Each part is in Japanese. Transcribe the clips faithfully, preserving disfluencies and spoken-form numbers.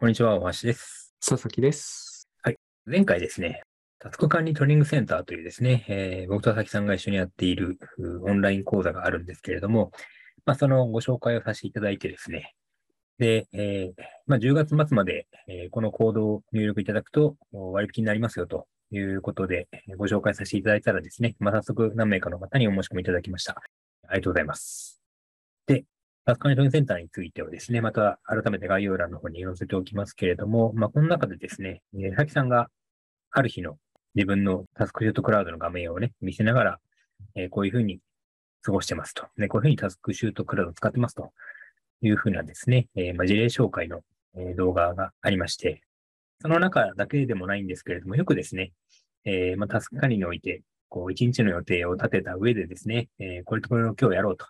こんにちは、わしです。佐々木です。はい。前回ですね、タスク管理トレーニングセンターというですね、えー、僕と佐々木さんが一緒にやっているオンライン講座があるんですけれども、まあ、そのご紹介をさせていただいてですね、で、えーまあ、じゅうがつ末まで、えー、このコードを入力いただくと割引になりますよということで、ご紹介させていただいたらですね、まあ、早速何名かの方にお申し込みいただきました。ありがとうございます。で、タスク管理トレーニングセンターについてはですね、また改めて概要欄の方に載せておきますけれども、まあ、この中でですね、佐々木さんがある日の自分のタスクシュートクラウドの画面をね、見せながら、えー、こういうふうに過ごしてますと。ね、こういうふうにタスクシュートクラウドを使ってますというふうなですね、えーまあ、事例紹介の動画がありまして、その中だけでもないんですけれども、よくですね、えーまあ、タスク管理において、こう、一日の予定を立てた上でですね、えー、これとこれを今日やろうと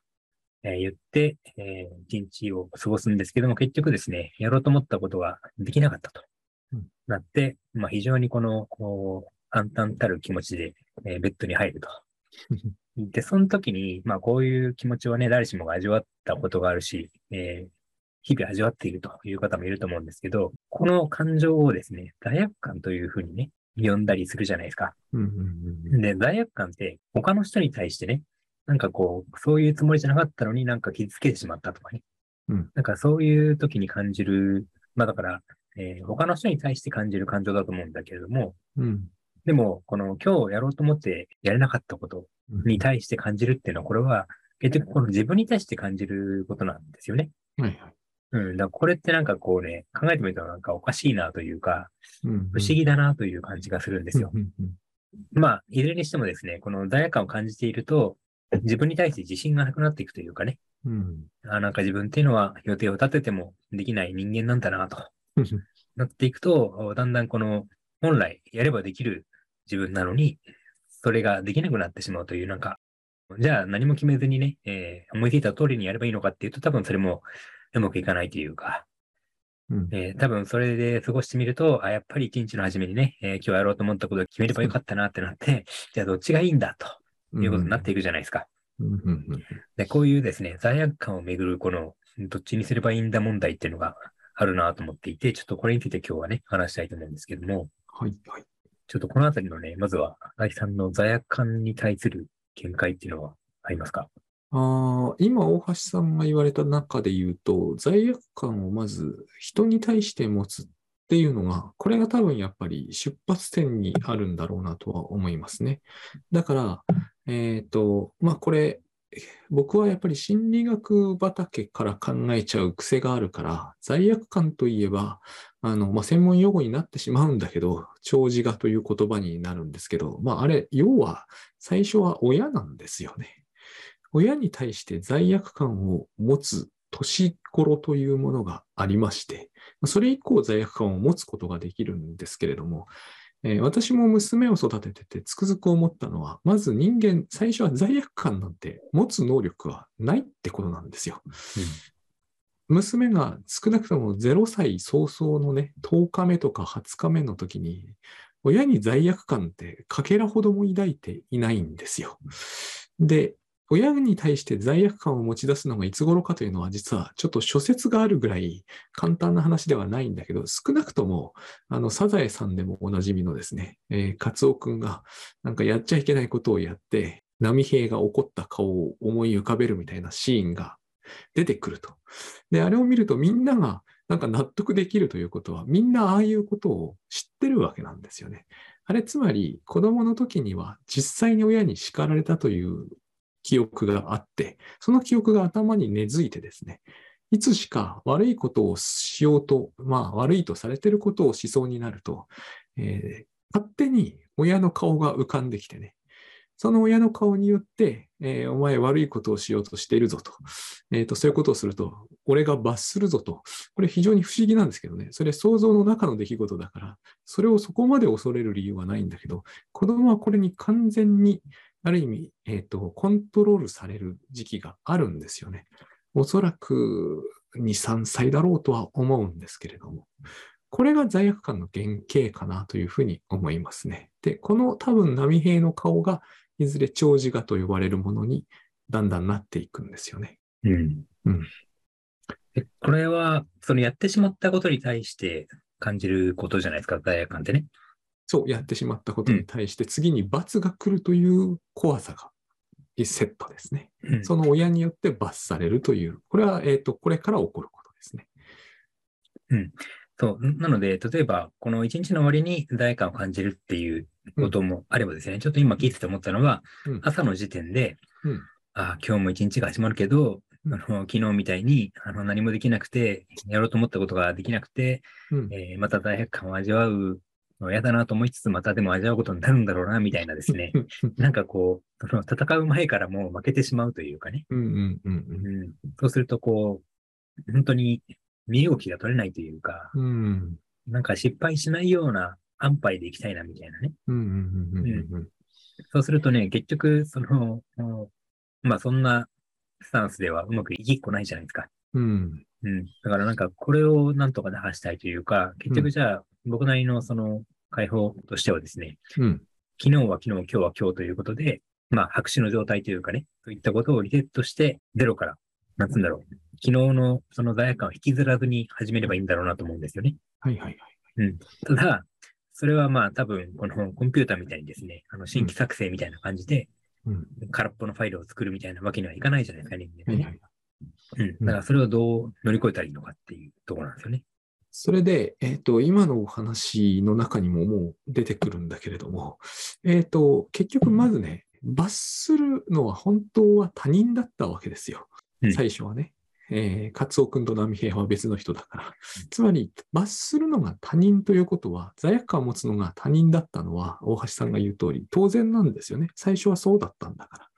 言って、えー、一日を過ごすんですけども、結局ですね、やろうと思ったことができなかったとなって、うん、まあ、非常にこの、こう、暗淡たる気持ちで、えー、ベッドに入ると。で、その時に、まあ、こういう気持ちをね、誰しもが味わったことがあるし、えー、日々味わっているという方もいると思うんですけど、この感情をですね、罪悪感というふうにね、呼んだりするじゃないですか。うんうんうんうん、で、罪悪感って、他の人に対してね、なんかこう、そういうつもりじゃなかったのになんか傷つけてしまったとかね。うん、なんかそういう時に感じる、まあだから、えー、他の人に対して感じる感情だと思うんだけれども、うん、でも、この今日やろうと思ってやれなかったことに対して感じるっていうのは、これは、結局この自分に対して感じることなんですよね。はいはい。うん。だからこれってなんかこうね、考えてみるとなんかおかしいなというか、うんうん、不思議だなという感じがするんですよ。うんうんうん、まあ、いずれにしてもですね、この罪悪感を感じていると、自分に対して自信がなくなっていくというかね、うん、あなんか自分っていうのは予定を立ててもできない人間なんだなとなっていくと、だんだんこの本来やればできる自分なのにそれができなくなってしまうという、なんかじゃあ何も決めずにね、えー、思いついた通りにやればいいのかっていうと、多分それもうまくいかないというか、うんえー、多分それで過ごしてみると、あやっぱり一日の初めにね、えー、今日やろうと思ったことを決めればよかったなってなってじゃあどっちがいいんだということになっていくじゃないですか。うんうんうん、でこういうですね、罪悪感をめぐるこの、どっちにすればいいんだ問題っていうのがあるなと思っていて、ちょっとこれについて今日はね、話したいと思うんですけども。はいはい。ちょっとこのあたりのね、まずは、佐々木さんの罪悪感に対する見解っていうのはありますか？ああ、今大橋さんが言われた中で言うと、罪悪感をまず人に対して持つっていうのが、これが多分やっぱり出発点にあるんだろうなとは思いますね。だから、えっと、まあ、これ、僕はやっぱり心理学畑から考えちゃう癖があるから、罪悪感といえば、あの、まあ、専門用語になってしまうんだけど、長寿我という言葉になるんですけど、まあ、あれ、要は、最初は親なんですよね。親に対して罪悪感を持つ年頃というものがありまして、それ以降罪悪感を持つことができるんですけれども、私も娘を育てててつくづく思ったのは、まず人間、最初は罪悪感なんて持つ能力はないってことなんですよ。うん、娘が少なくともゼロさい早々のね、とおかめとかはつかめの時に、親に罪悪感ってかけらほども抱いていないんですよ。で、親に対して罪悪感を持ち出すのがいつ頃かというのは、実はちょっと諸説があるぐらい簡単な話ではないんだけど、少なくともあのサザエさんでもおなじみのですね、えー、カツオくんがなんかやっちゃいけないことをやって波平が怒った顔を思い浮かべるみたいなシーンが出てくると。で、あれを見るとみんながなんか納得できるということは、みんなああいうことを知ってるわけなんですよね。あれつまり子供の時には実際に親に叱られたという記憶があって、その記憶が頭に根付いてですね、いつしか悪いことをしようと、まあ悪いとされていることをしそうになると、えー、勝手に親の顔が浮かんできてね、その親の顔によって、えー、お前悪いことをしようとしているぞと、えーと、そういうことをすると、俺が罰するぞと、これ非常に不思議なんですけどね、それ想像の中の出来事だから、それをそこまで恐れる理由はないんだけど、子供はこれに完全にある意味、えーと、コントロールされる時期があるんですよね。おそらくにさんさいだろうとは思うんですけれども、これが罪悪感の原型かなというふうに思いますね。で、この多分波平の顔がいずれ長寿我と呼ばれるものにだんだんなっていくんですよね。うん。うん。これは、そのやってしまったことに対して感じることじゃないですか、罪悪感ってね。そう、やってしまったことに対して次に罰が来るという怖さがセットですね。うん、その親によって罰されるという、これは、えーと、これから起こることですね。うん。そう。なので、例えば、この一日の終わりに罪悪感を感じるっていうこともあればですね、うん、ちょっと今聞いてて思ったのは、うん、朝の時点で、うん、あ今日も一日が始まるけど、あの昨日みたいにあの何もできなくて、やろうと思ったことができなくて、うんえー、また罪悪感を味わうの嫌だなと思いつつ、またでも味わうことになるんだろうな、みたいなですね。なんかこう、その戦う前からもう負けてしまうというかね。うんうんうんうん、そうすると、こう、本当に身動きが取れないというか、うん、なんか失敗しないような安牌でいきたいな、みたいなね。そうするとね、結局、その、まあそんな、スタンスではうまくいきっこないじゃないですか。うん。うん。だからなんかこれをなんとか流したいというか、結局じゃあ僕なりのその解放としてはですね、うん、昨日は昨日、今日は今日ということで、まあ白紙の状態というかね、といったことをリセットしてゼロから、なんつうんだろう、昨日のその罪悪感を引きずらずに始めればいいんだろうなと思うんですよね。はいはいはい。うん。ただ、それはまあ多分このコンピューターみたいにですね、あの新規作成みたいな感じで、うんうん、空っぽのファイルを作るみたいなわけにはいかないじゃないですか、人間ね。はいはい、うん。だからそれをどう乗り越えたらいいのかっていうところなんですよね。それで、えっと、今のお話の中にももう出てくるんだけれども、えっと、結局まずね、罰するのは本当は他人だったわけですよ。最初はね。うん、えー、カツオ君と波平は別の人だから。うん、つまり、罰するのが他人ということは、罪悪感を持つのが他人だったのは、大橋さんが言う通り、当然なんですよね。最初はそうだったんだから。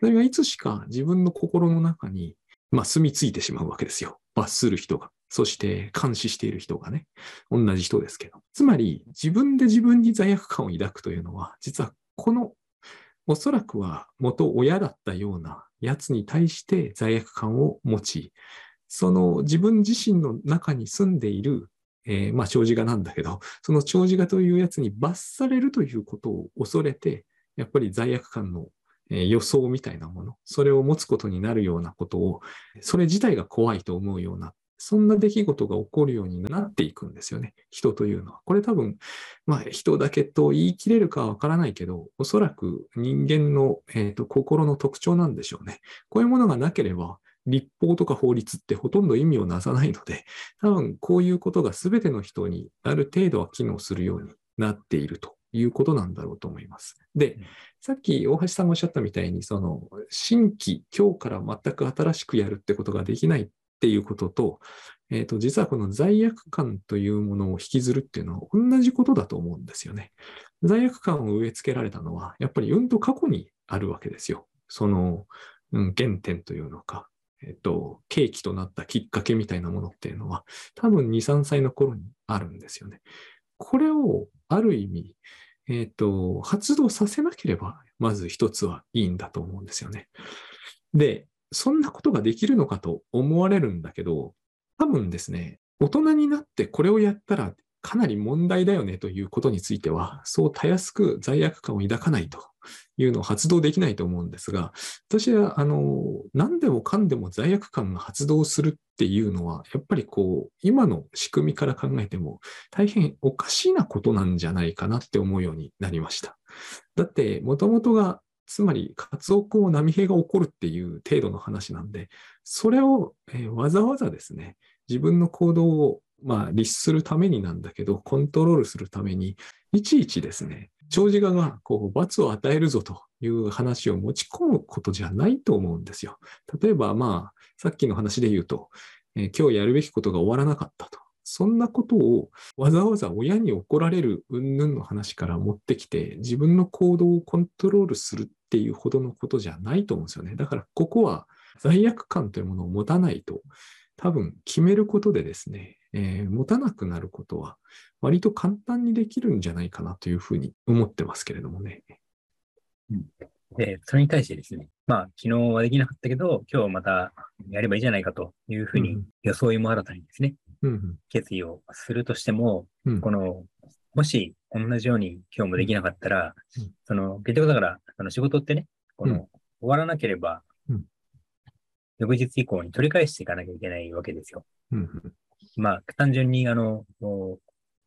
それがいつしか自分の心の中に、まあ、住み着いてしまうわけですよ。罰する人が。そして、監視している人がね。同じ人ですけど。つまり、自分で自分に罪悪感を抱くというのは、実はこの、おそらくは元親だったようなやつに対して罪悪感を持ち、その自分自身の中に住んでいる、えー、まあ長寿がなんだけど、その長寿がというやつに罰されるということを恐れて、やっぱり罪悪感の予想みたいなもの、それを持つことになるようなことを、それ自体が怖いと思うような、そんな出来事が起こるようになっていくんですよね。人というのは。これ多分、まあ人だけと言い切れるかはわからないけど、おそらく人間の、えーと、心の特徴なんでしょうね。こういうものがなければ、立法とか法律ってほとんど意味をなさないので、多分こういうことが全ての人にある程度は機能するようになっているということなんだろうと思います。で、さっき大橋さんがおっしゃったみたいに、その新規、今日から全く新しくやるってことができないっていうことと、えっと、実はこの罪悪感というものを引きずるっていうのは同じことだと思うんですよね。罪悪感を植え付けられたのは、やっぱりうんと過去にあるわけですよ。その、うん、原点というのか、えっと、契機となったきっかけみたいなものっていうのは、多分に、さんさいの頃にあるんですよね。これを、ある意味、えっと、発動させなければ、まず一つはいいんだと思うんですよね。で、そんなことができるのかと思われるんだけど、多分ですね、大人になってこれをやったらかなり問題だよねということについては、そうたやすく罪悪感を抱かないというのを発動できないと思うんですが、私は、あの、何でもかんでも罪悪感が発動するっていうのは、やっぱりこう、今の仕組みから考えても大変おかしなことなんじゃないかなって思うようになりました。だって、もともとがつまり、カツオ君を波平が怒るっていう程度の話なんで、それを、えー、わざわざですね、自分の行動を、まあ、律するためになんだけど、コントロールするために、いちいちですね、長寿がこう、罰を与えるぞという話を持ち込むことじゃないと思うんですよ。例えば、まあ、さっきの話で言うと、えー、今日やるべきことが終わらなかったと。そんなことをわざわざ親に怒られる云々の話から持ってきて、自分の行動をコントロールするっていうほどのことじゃないと思うんですよね。だからここは罪悪感というものを持たないと、多分決めることでですね、えー、持たなくなることは割と簡単にできるんじゃないかなというふうに思ってますけれどもね。うん、で、それに対してですね、まあ昨日はできなかったけど、今日またやればいいじゃないかというふうに装いも新たにですね、うんうん、決意をするとしても、うん、この、もし同じように今日もできなかったら、うん、その、結局だから、あの仕事ってね、この、うん、終わらなければ、うん、翌日以降に取り返していかなきゃいけないわけですよ。うんうん、まあ、単純に、あの、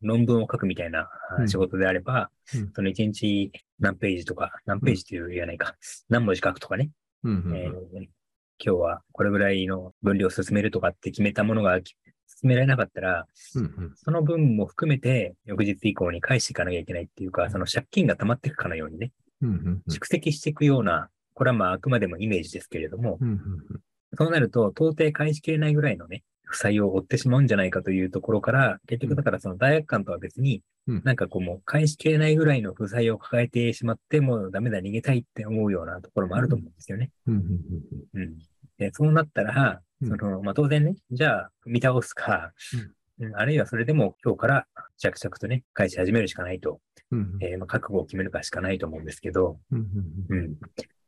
論文を書くみたいな仕事であれば、うん、そのいちにち何ページとか、何ページという言わないか、うん、何文字書くとかね、うんうんうんえー。今日はこれぐらいの分量を進めるとかって決めたものが進められなかったら、うんうん、その分も含めて翌日以降に返していかなきゃいけないっていうか、その借金が溜まっていくかのようにね、うんうんうん、蓄積していくような、これはまああくまでもイメージですけれども、うんうんうん、そうなると到底返しきれないぐらいのね、負債を負ってしまうんじゃないかというところから、結局だからその大学間とは別に、うん、なんかこうもう返しきれないぐらいの負債を抱えてしまって、もうダメだ逃げたいって思うようなところもあると思うんですよね。うんうんうん、でそうなったら、そのまあ、当然ね、じゃあ見倒すか、うん、あるいはそれでも今日から着々とね、返し始めるしかないと、うんえーまあ、覚悟を決めるかしかないと思うんですけど、うんうん、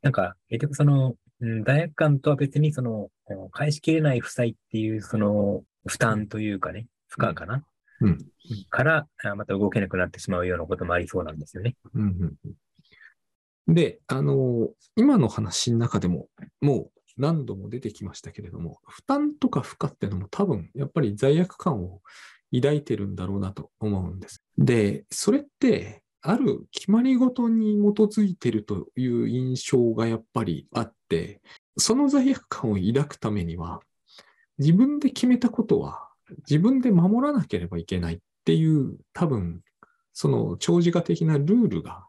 なんか結局その、大学間とは別にその返しきれない負債っていうその負担というかね、負荷かな、うんうん、からまた動けなくなってしまうようなこともありそうなんですよね。うんうん、で、あの今の話の中でももう何度も出てきましたけれども、負担とか負荷っていうのも多分やっぱり罪悪感を抱いてるんだろうなと思うんです。で、それってある決まり事に基づいているという印象がやっぱりあって、その罪悪感を抱くためには、自分で決めたことは自分で守らなければいけないっていう、多分、その長寿我的なルールが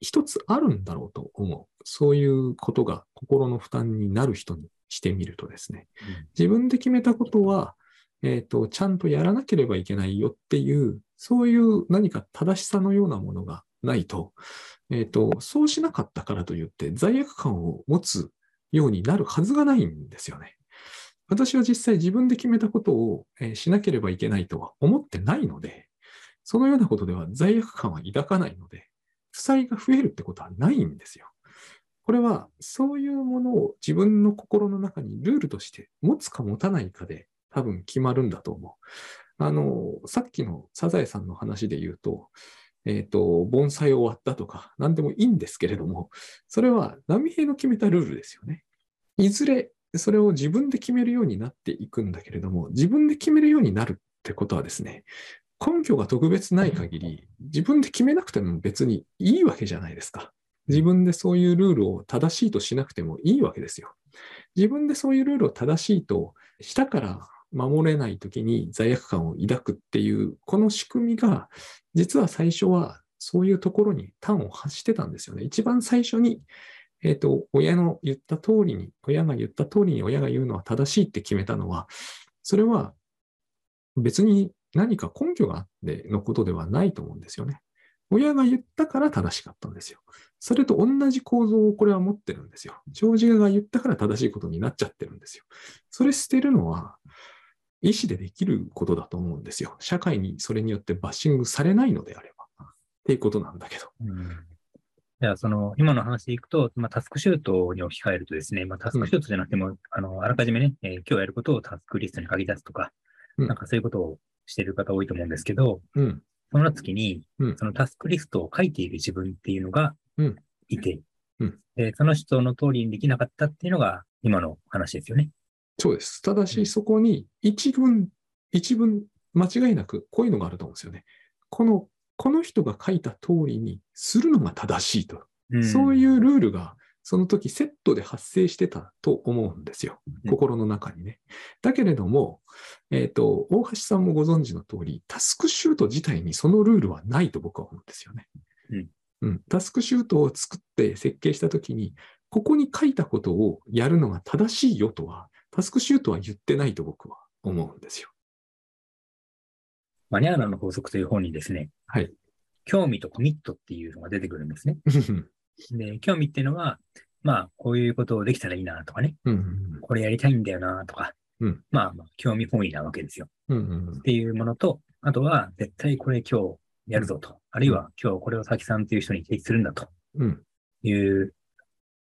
一つあるんだろうと思う。そういうことが心の負担になる人にしてみるとですね、うん、自分で決めたことは、えっと、ちゃんとやらなければいけないよっていう、そういう何か正しさのようなものがないと、えっと、そうしなかったからといって罪悪感を持つようになるはずがないんですよね。私は実際自分で決めたことをしなければいけないとは思ってないので、そのようなことでは罪悪感は抱かないので、負債が増えるってことはないんですよ。これはそういうものを自分の心の中にルールとして持つか持たないかで多分決まるんだと思う。あの、さっきのサザエさんの話で言うと、えっと、盆栽を割ったとか、何でもいいんですけれども、それは波平の決めたルールですよね。いずれそれを自分で決めるようになっていくんだけれども、自分で決めるようになるってことはですね、根拠が特別ない限り、自分で決めなくても別にいいわけじゃないですか。自分でそういうルールを正しいとしなくてもいいわけですよ。自分でそういうルールを正しいとしたから、守れないときに罪悪感を抱くっていうこの仕組みが実は最初はそういうところに端を発してたんですよね。一番最初に、えーと、親の言った通りに親が言った通りに親が言うのは正しいって決めたのは、それは別に何か根拠があってのことではないと思うんですよね。親が言ったから正しかったんですよ。それと同じ構造をこれは持ってるんですよ。長寿我が言ったから正しいことになっちゃってるんですよ。それ捨てるのは意思でできることだと思うんですよ。社会にそれによってバッシングされないのであればっていうことなんだけど、うん、じゃあその今の話でいくと、まあ、タスクシュートに置き換えるとですね、まあ、タスクシュートじゃなくても、うん、あのあらかじめね、えー、今日やることをタスクリストに書き出すとか、うん、なんかそういうことをしている方多いと思うんですけど、うん、その時に、うん、そのタスクリストを書いている自分っていうのがいて、うんうん、でその人の通りにできなかったっていうのが今の話ですよね。そうです。ただし、そこに一文、一文、間違いなくこういうのがあると思うんですよね。この、この人が書いた通りにするのが正しいと。うん、そういうルールが、その時セットで発生してたと思うんですよ。心の中にね。だけれども、えっと、大橋さんもご存知の通り、タスクシュート自体にそのルールはないと僕は思うんですよね。うん。うん、タスクシュートを作って設計した時に、ここに書いたことをやるのが正しいよとは、タスクシュートは言ってないと僕は思うんですよ。マニャーラの法則という本にですね、はい、興味とコミットっていうのが出てくるんですね。で、興味っていうのは、まあ、こういうことをできたらいいなとかね、うんうんうん、これやりたいんだよなとか、うん、まあ、まあ、興味本位なわけですよ、うんうんうん。っていうものと、あとは、絶対これ今日やるぞと、あるいは今日これを佐木さんという人に提出するんだという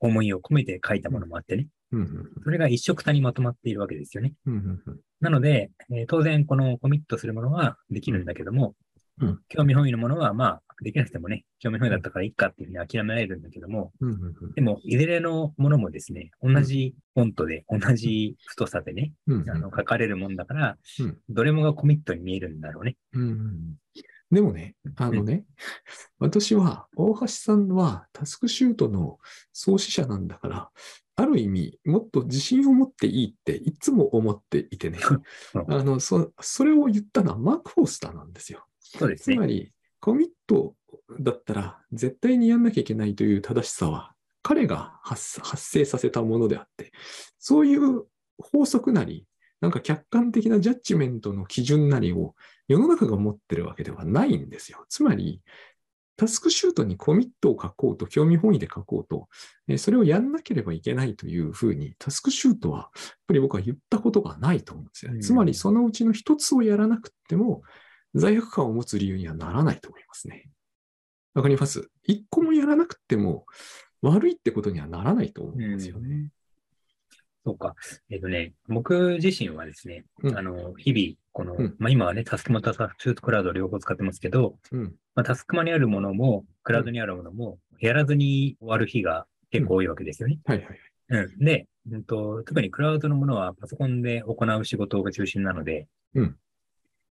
思いを込めて書いたものもあってね。うんうんうん、それが一色たにまとまっているわけですよね。うんうんうん、なので、えー、当然このコミットするものはできるんだけども、うん、興味本位のものはまあできなくてもね、興味本位だったからいいかっていうふうに諦められるんだけども、うんうんうん、でもいずれのものもですね、同じフォントで同じ太さでね、うんうん、あの書かれるもんだから、うん、どれもがコミットに見えるんだろうね。うんうん、でもね、あのね、うん、私は大橋さんはタスクシュートの創始者なんだから、ある意味もっと自信を持っていいっていつも思っていてね、あの そ, それを言ったのはマーク・フォースターなんですよ。そうですね、つまりコミットだったら絶対にやんなきゃいけないという正しさは彼が 発, 発生させたものであって、そういう法則なりなんか客観的なジャッジメントの基準なりを世の中が持ってるわけではないんですよ。つまりタスクシュートにコミットを書こうと、興味本位で書こうと、それをやんなければいけないというふうに、タスクシュートは、やっぱり僕は言ったことがないと思うんですよね。うん、つまり、そのうちの一つをやらなくても、罪悪感を持つ理由にはならないと思いますね。わかります？一個もやらなくても、悪いってことにはならないと思うんですよね。うん、そうか。えっとね、僕自身はですね、うん、あの、日々、この、うん、まあ、今はね、タスクマとタスクシュートクラウド両方使ってますけど、うん、まあ、タスクマにあるものも、クラウドにあるものも、やらずに終わる日が結構多いわけですよね。うん、はいはいはい。うん、で、うんと、特にクラウドのものはパソコンで行う仕事が中心なので、うん、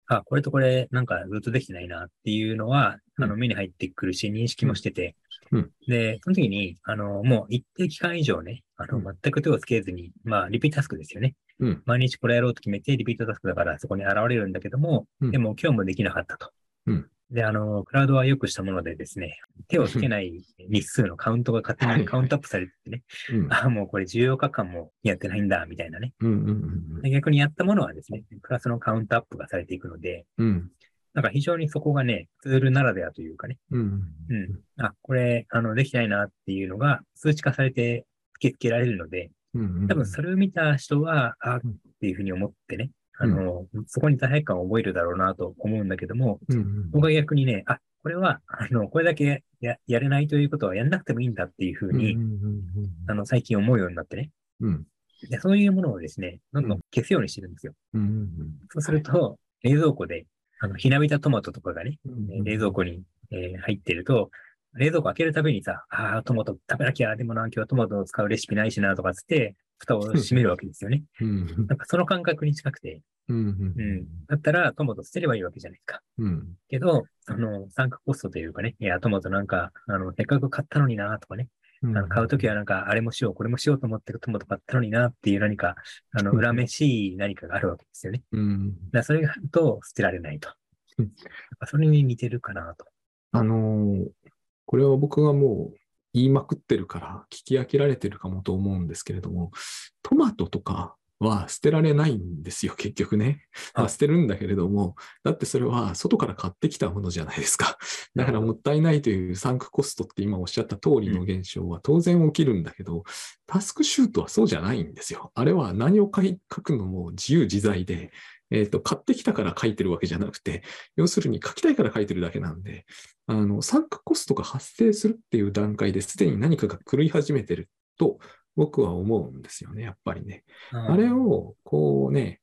あ、これとこれなんかずっとできてないなっていうのは、あの、目に入ってくるし、認識もしてて、うん、で、その時に、あの、もう一定期間以上ね、あの、全く手をつけずに、まあ、リピートタスクですよね。うん、毎日これやろうと決めて、リピートタスクだからそこに現れるんだけども、うん、でも今日もできなかったと。うん、で、あの、クラウドはよくしたものでですね、手をつけない日数のカウントが勝手にカウントアップされてね、はいはいはい、うん、あ、もうこれじゅうよっかかんもやってないんだ、みたいなね、うんうんうんで。逆にやったものはですね、プラスのカウントアップがされていくので、うん、なんか非常にそこがね、ツールならではというかね。うん。うん。あ、これ、あの、できたいなっていうのが数値化されて受け付けられるので、うんうん、多分それを見た人は、あっていうふうに思ってね、あの、うん、そこに罪悪感を覚えるだろうなと思うんだけども、うんうん、僕は逆にね、あ、これは、あの、これだけ や, やれないということはやんなくてもいいんだっていうふうに、うんうんうんうん、あの、最近思うようになってね。うん、でそういうものをですね、どんどん消すようにしてるんですよ。うんうんうん、そうすると、冷蔵庫で、あの、ひなびたトマトとかがね、冷蔵庫に、えー、入ってると、冷蔵庫開けるたびにさ、ああ、トマト食べなきゃ、でもな、今日はトマトを使うレシピないしな、とかつって、蓋を閉めるわけですよね。うん、なんかその感覚に近くて、うんうん、だったらトマト捨てればいいわけじゃないか。うん、けど、その、参加コストというかね、いや、トマトなんか、あの、せっかく買ったのにな、とかね、うん、あの買うときはなんか、あれもしよう、これもしようと思ってトマト買ったのになっていう何か、あの、恨めしい何かがあるわけですよね。うん、だそれがあると捨てられないと。うん、それに似てるかなと。あのー、これは僕がもう言いまくってるから聞き飽きられてるかもと思うんですけれども、トマトとかは捨てられないんですよ、結局ね。まあ、捨てるんだけれども、だってそれは外から買ってきたものじゃないですか。だからもったいないというサンクコストって今おっしゃった通りの現象は当然起きるんだけど、うん、タスクシュートはそうじゃないんですよ。あれは何を書くのも自由自在で、えっと、買ってきたから書いてるわけじゃなくて、要するに書きたいから書いてるだけなんで、あの、サンクコストが発生するっていう段階ですでに何かが狂い始めてると、僕は思うんですよね、やっぱりね。あれを、こうね、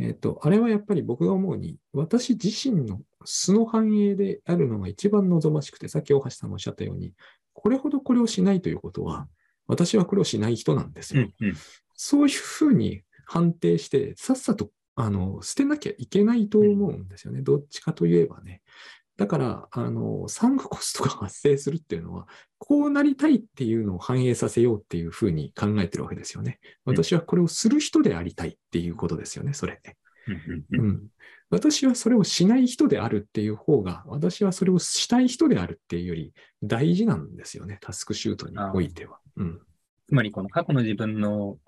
えっと、あれはやっぱり僕が思うに、私自身の素の反映であるのが一番望ましくて、さっき大橋さんもおっしゃったように、これほどこれをしないということは、私はこれをしない人なんですよ。うんうん、そういうふうに判定して、さっさと、あの、捨てなきゃいけないと思うんですよね。どっちかといえばね。だから、あの、サンクコストが発生するっていうのは、こうなりたいっていうのを反映させようっていうふうに考えてるわけですよね。私はこれをする人でありたいっていうことですよね、それね。うん、私はそれをしない人であるっていう方が、私はそれをしたい人であるっていうより大事なんですよね、タスクシュートにおいては。うん、つまり、この過去の自分の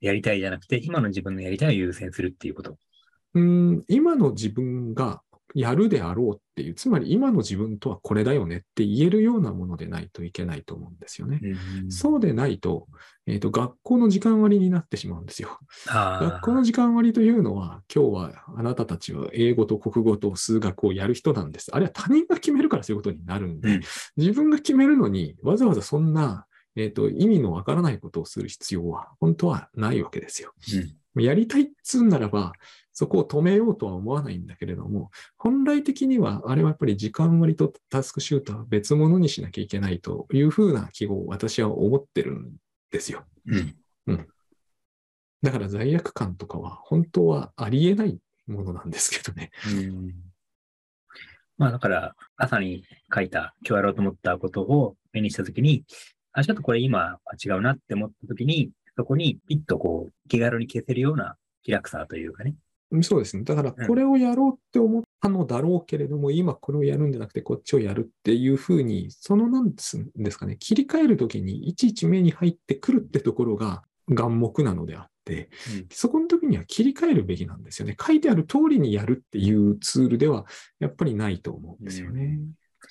やりたいじゃなくて、今の自分のやりたいを優先するっていうこと。うん、今の自分が、やるであろうっていう、つまり今の自分とはこれだよねって言えるようなものでないといけないと思うんですよね。うん、そうでないと、えっと、学校の時間割になってしまうんですよ。学校の時間割というのは、今日はあなたたちは英語と国語と数学をやる人なんです。あれは他人が決めるからそういうことになるんで、うん、自分が決めるのにわざわざそんな、えっと、意味のわからないことをする必要は本当はないわけですよ。うん、やりたいっつうんならば、そこを止めようとは思わないんだけれども、本来的にはあれはやっぱり時間割とタスクシューターは別物にしなきゃいけないというふうな記号を私は思ってるんですよ。うんうん、だから罪悪感とかは本当はありえないものなんですけどね。うんまあ、だから朝に書いた今日やろうと思ったことを目にしたときに、あ、ちょっとこれ今は違うなって思ったときに、そこにピッとこう気軽に消せるような気楽さというかね。そうですね。だからこれをやろうって思ったのだろうけれども、うん、今これをやるんじゃなくてこっちをやるっていうふうに、そのなんですかね、切り替えるときにいちいち目に入ってくるってところが眼目なのであって、うん、そこの時には切り替えるべきなんですよね。書いてある通りにやるっていうツールではやっぱりないと思うんですよね。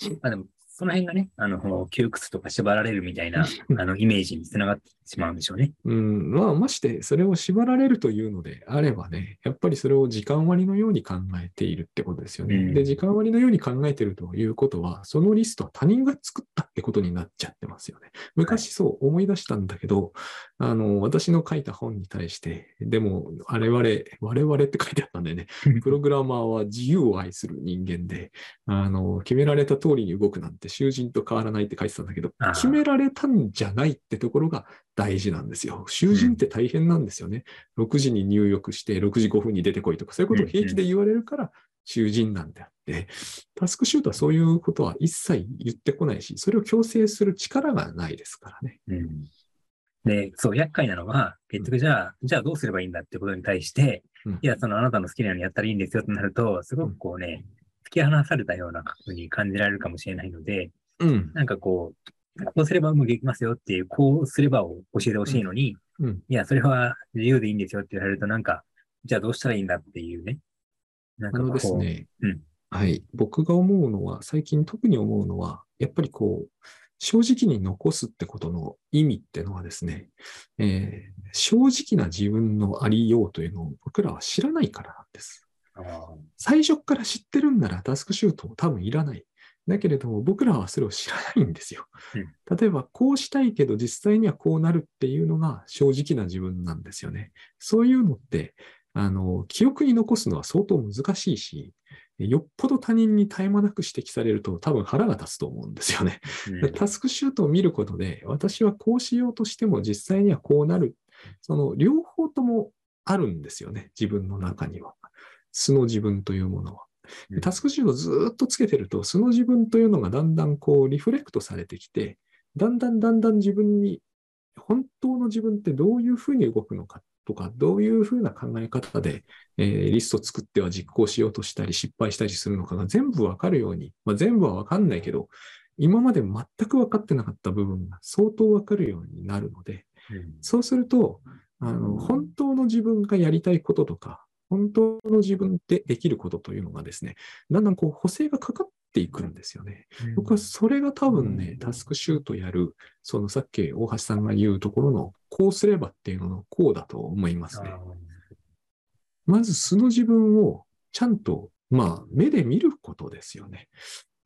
うん、あでもその辺がね、あの、窮屈とか縛られるみたいな、あの、イメージにつながってしまうんでしょうね。うん、まあ、まして、それを縛られるというのであればね、やっぱりそれを時間割のように考えているってことですよね。うん、で、時間割のように考えているということは、そのリストは他人が作ったってことになっちゃってますよね。昔そう思い出したんだけど、はい、あの、私の書いた本に対して、でも、我々、我々って書いてあったんだよね。プログラマーは自由を愛する人間で、あの、決められた通りに動くなんて、囚人と変わらないって書いてたんだけど、決められたんじゃないってところが大事なんですよ。囚人って大変なんですよね。うん、ろくじに入浴してろくじごふんに出てこいとか、そういうことを平気で言われるから囚人なんであって、うんうん、タスクシュートはそういうことは一切言ってこないし、それを強制する力がないですからね。うん、で、そう、厄介なのは、結局じゃあ、うん、じゃあどうすればいいんだってことに対して、うん、いや、そのあなたの好きなようにやったらいいんですよってなると、すごくこうね、うん突き放されたようなことに感じられるかもしれないので、うん、なんかこう、こうすればうまくできますよっていう、こうすればを教えてほしいのに、うんうん、いや、それは自由でいいんですよって言われると、なんか、じゃあどうしたらいいんだっていうね。なんかこう。あのですね。うん。はい。僕が思うのは、最近特に思うのは、やっぱりこう、正直に残すってことの意味ってのはですね、えー、正直な自分のありようというのを僕らは知らないからなんです。最初から知ってるんならタスクシュートも多分いらない。だけれども僕らはそれを知らないんですよ。うん、例えばこうしたいけど実際にはこうなるっていうのが正直な自分なんですよね。そういうのって、あの、記憶に残すのは相当難しいし、よっぽど他人に絶え間なく指摘されると多分腹が立つと思うんですよね。うん、タスクシュートを見ることで私はこうしようとしても実際にはこうなる。その両方ともあるんですよね。自分の中には。素の自分というものは。タスクシュートをずっとつけてると、素の自分というのがだんだんこうリフレクトされてきて、だんだんだんだん自分に、本当の自分ってどういうふうに動くのかとか、どういうふうな考え方で、えー、リスト作っては実行しようとしたり失敗したりするのかが全部わかるように、まあ、全部はわかんないけど、今まで全くわかってなかった部分が相当わかるようになるので、うん、そうすると、あの、本当の自分がやりたいこととか、本当の自分でできることというのがですね、だんだんこう補正がかかっていくんですよね。うん、僕はそれが多分ね、タスクシュートやる、そのさっき大橋さんが言うところの、こうすればっていうののこうだと思いますね。まず素の自分をちゃんと、まあ、目で見ることですよね。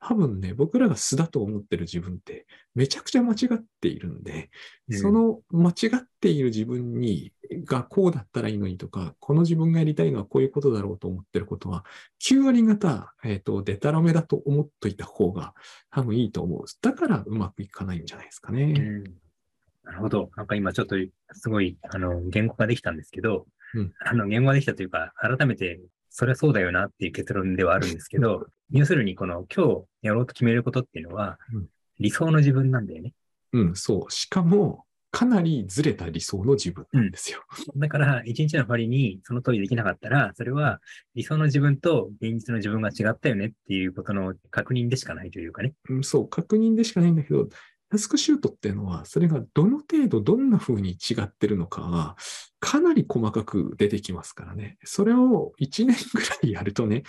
多分ね、僕らが素だと思ってる自分ってめちゃくちゃ間違っているんで、うん、その間違っている自分にがこうだったらいいのにとか、この自分がやりたいのはこういうことだろうと思ってることは、きゅう割方、えっと、でたらめだと思っといた方が多分いいと思う。だからうまくいかないんじゃないですかね。うん、なるほど。なんか今ちょっとすごい、あの、言語ができたんですけど、うん、あの、言語ができたというか、改めてそれはそうだよなっていう結論ではあるんですけど、要するにこの今日やろうと決めることっていうのは理想の自分なんだよね。うん、そう。しかもかなりずれた理想の自分なんですよ。うん、だから一日の終わりにその通りできなかったら、それは理想の自分と現実の自分が違ったよねっていうことの確認でしかないというかね。うん、そう。確認でしかないんだけど、タスクシュートっていうのは、それがどの程度どんな風に違ってるのかが、かなり細かく出てきますからね。それをいちねんぐらいやるとね、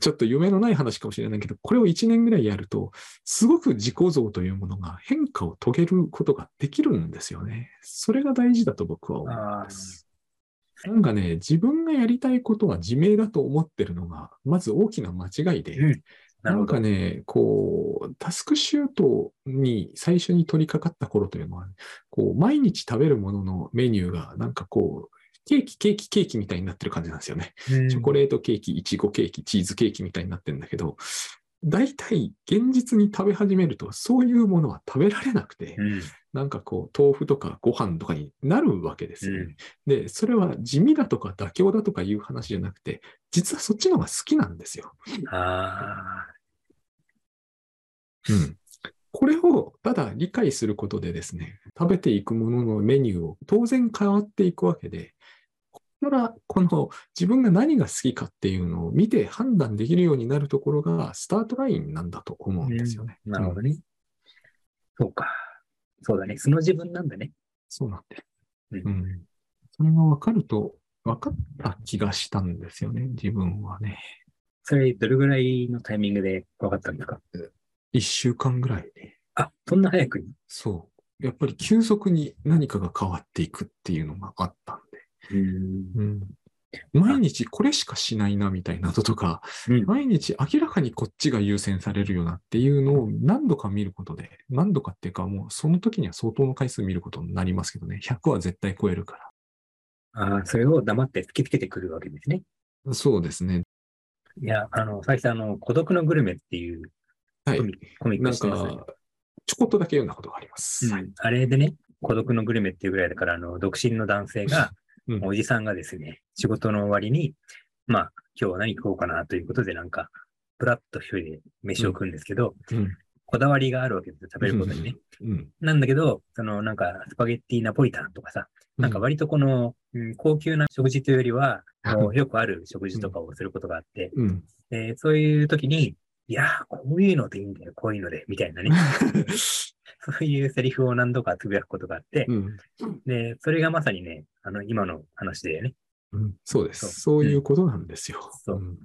ちょっと夢のない話かもしれないけど、これをいちねんぐらいやると、すごく自己像というものが変化を遂げることができるんですよね。それが大事だと僕は思います。なんかね、自分がやりたいことは自明だと思ってるのが、まず大きな間違いで、うんなんかね、こう、タスクシュートに最初に取り掛かった頃というのは、こう、毎日食べるもののメニューが、なんかこう、ケーキケーキケーキみたいになってる感じなんですよね。うん、チョコレートケーキ、いちごケーキ、チーズケーキみたいになってるんだけど、大体現実に食べ始めるとそういうものは食べられなくて、うん、なんかこう豆腐とかご飯とかになるわけですよね、うん、でそれは地味だとか妥協だとかいう話じゃなくて、実はそっちの方が好きなんですよ。あー、うん、これをただ理解することでですね、食べていくもののメニューを当然変わっていくわけで、この自分が何が好きかっていうのを見て判断できるようになるところがスタートラインなんだと思うんですよね。うん、なるほどね。そうか。そうだね。その自分なんだね。そうなんだ。うんうん、それが分かると、分かった気がしたんですよね、自分はね。それ、どれぐらいのタイミングで分かったんですか？いっしゅうかんぐらいで。あ、そんな早くに？そう。やっぱり急速に何かが変わっていくっていうのがあったんで。うんうん、毎日これしかしないなみたいなのとか、うん、毎日明らかにこっちが優先されるよなっていうのを何度か見ることで、何度かっていうかもうその時には相当の回数見ることになりますけどね、ひゃくは絶対超えるから。ああ、それを黙って突きつけてくるわけですね。そうですね。いや、あの最初あの孤独のグルメっていうコミックしてますね。なんかちょこっとだけ読んだことがあります、うん、あれでね、孤独のグルメっていうぐらいだから、あの独身の男性がうん、おじさんがですね、仕事の終わりに、まあ、今日は何食おうかなということで、なんか、ぶらっと一人で飯を食うんですけど、うんうん、こだわりがあるわけですよ、食べることにね。うんうん、なんだけど、その、なんか、スパゲッティナポリタンとかさ、うん、なんか割とこの、うん、高級な食事というよりは、うん、よくある食事とかをすることがあって、うんうんえー、そういう時に、いや、こういうのでいいんだよ、こういうので、みたいなね。そういうセリフを何度かつぶやくことがあって、うん、で、それがまさにね、あの、今の話だよね。うん、そうです。そういうことなんですよ。そう。うん、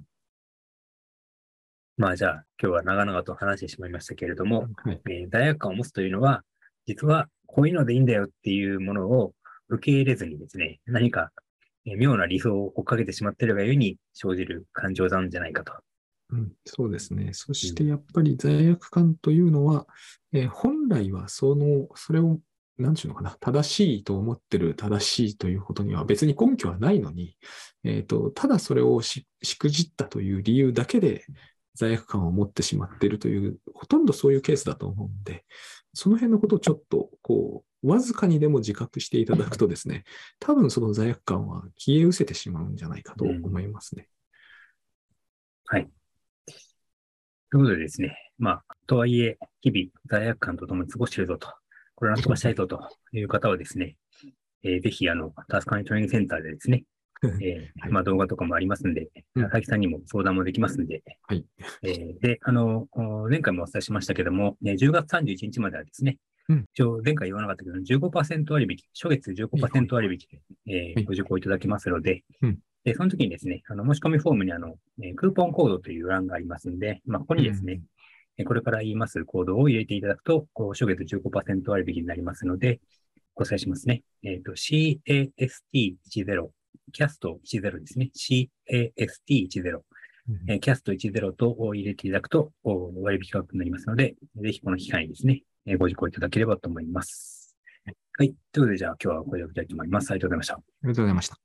まあ、じゃあ、今日は長々と話してしまいましたけれども、はい、えー、罪悪感を持つというのは、実はこういうのでいいんだよっていうものを受け入れずにですね、何か妙な理想を追っかけてしまっているがゆえに生じる感情なんじゃないかと。うん、そうですね。そしてやっぱり罪悪感というのは、うんえー、本来はその、それを、なんていうのかな、正しいと思ってる正しいということには別に根拠はないのに、えーと、ただそれをし、しくじったという理由だけで罪悪感を持ってしまっているという、ほとんどそういうケースだと思うんで、その辺のことをちょっと、こう、わずかにでも自覚していただくとですね、多分その罪悪感は消え失せてしまうんじゃないかと思いますね。うん、はい。ということでですね、まあ、とはいえ、日々、罪悪感とともに過ごしているぞと、これをなんとかしたいぞという方はですね、えー、ぜひ、あの、タスカニトレーニングセンターでですね、えー、まあ、動画とかもありますんで、佐々木さんにも相談もできますんで、はいえー、で、あの、前回もお伝えしましたけども、ね、じゅうがつさんじゅういちにちまではですね、うん、一応、前回言わなかったけど、じゅうごパーセント 割引、初月 じゅうごパーセント 割引で、えー、ご受講いただきますので、うんで、その時にですね、あの、申し込みフォームにあの、えー、クーポンコードという欄がありますんで、まあ、ここにですね、うん、これから言いますコードを入れていただくと、こう初月 じゅうごパーセント 割引になりますので、ご紹介しますね。えっと、シャストいちじゅう、キャストいちじゅうですね。シャストいちじゅう、うんえー、キャストいちじゅうと入れていただくと、割引価格になりますので、ぜひこの機会にですね、ご受講いただければと思います。はい。ということで、じゃあ今日はこれで終わりたいと思います。ありがとうございました。ありがとうございました。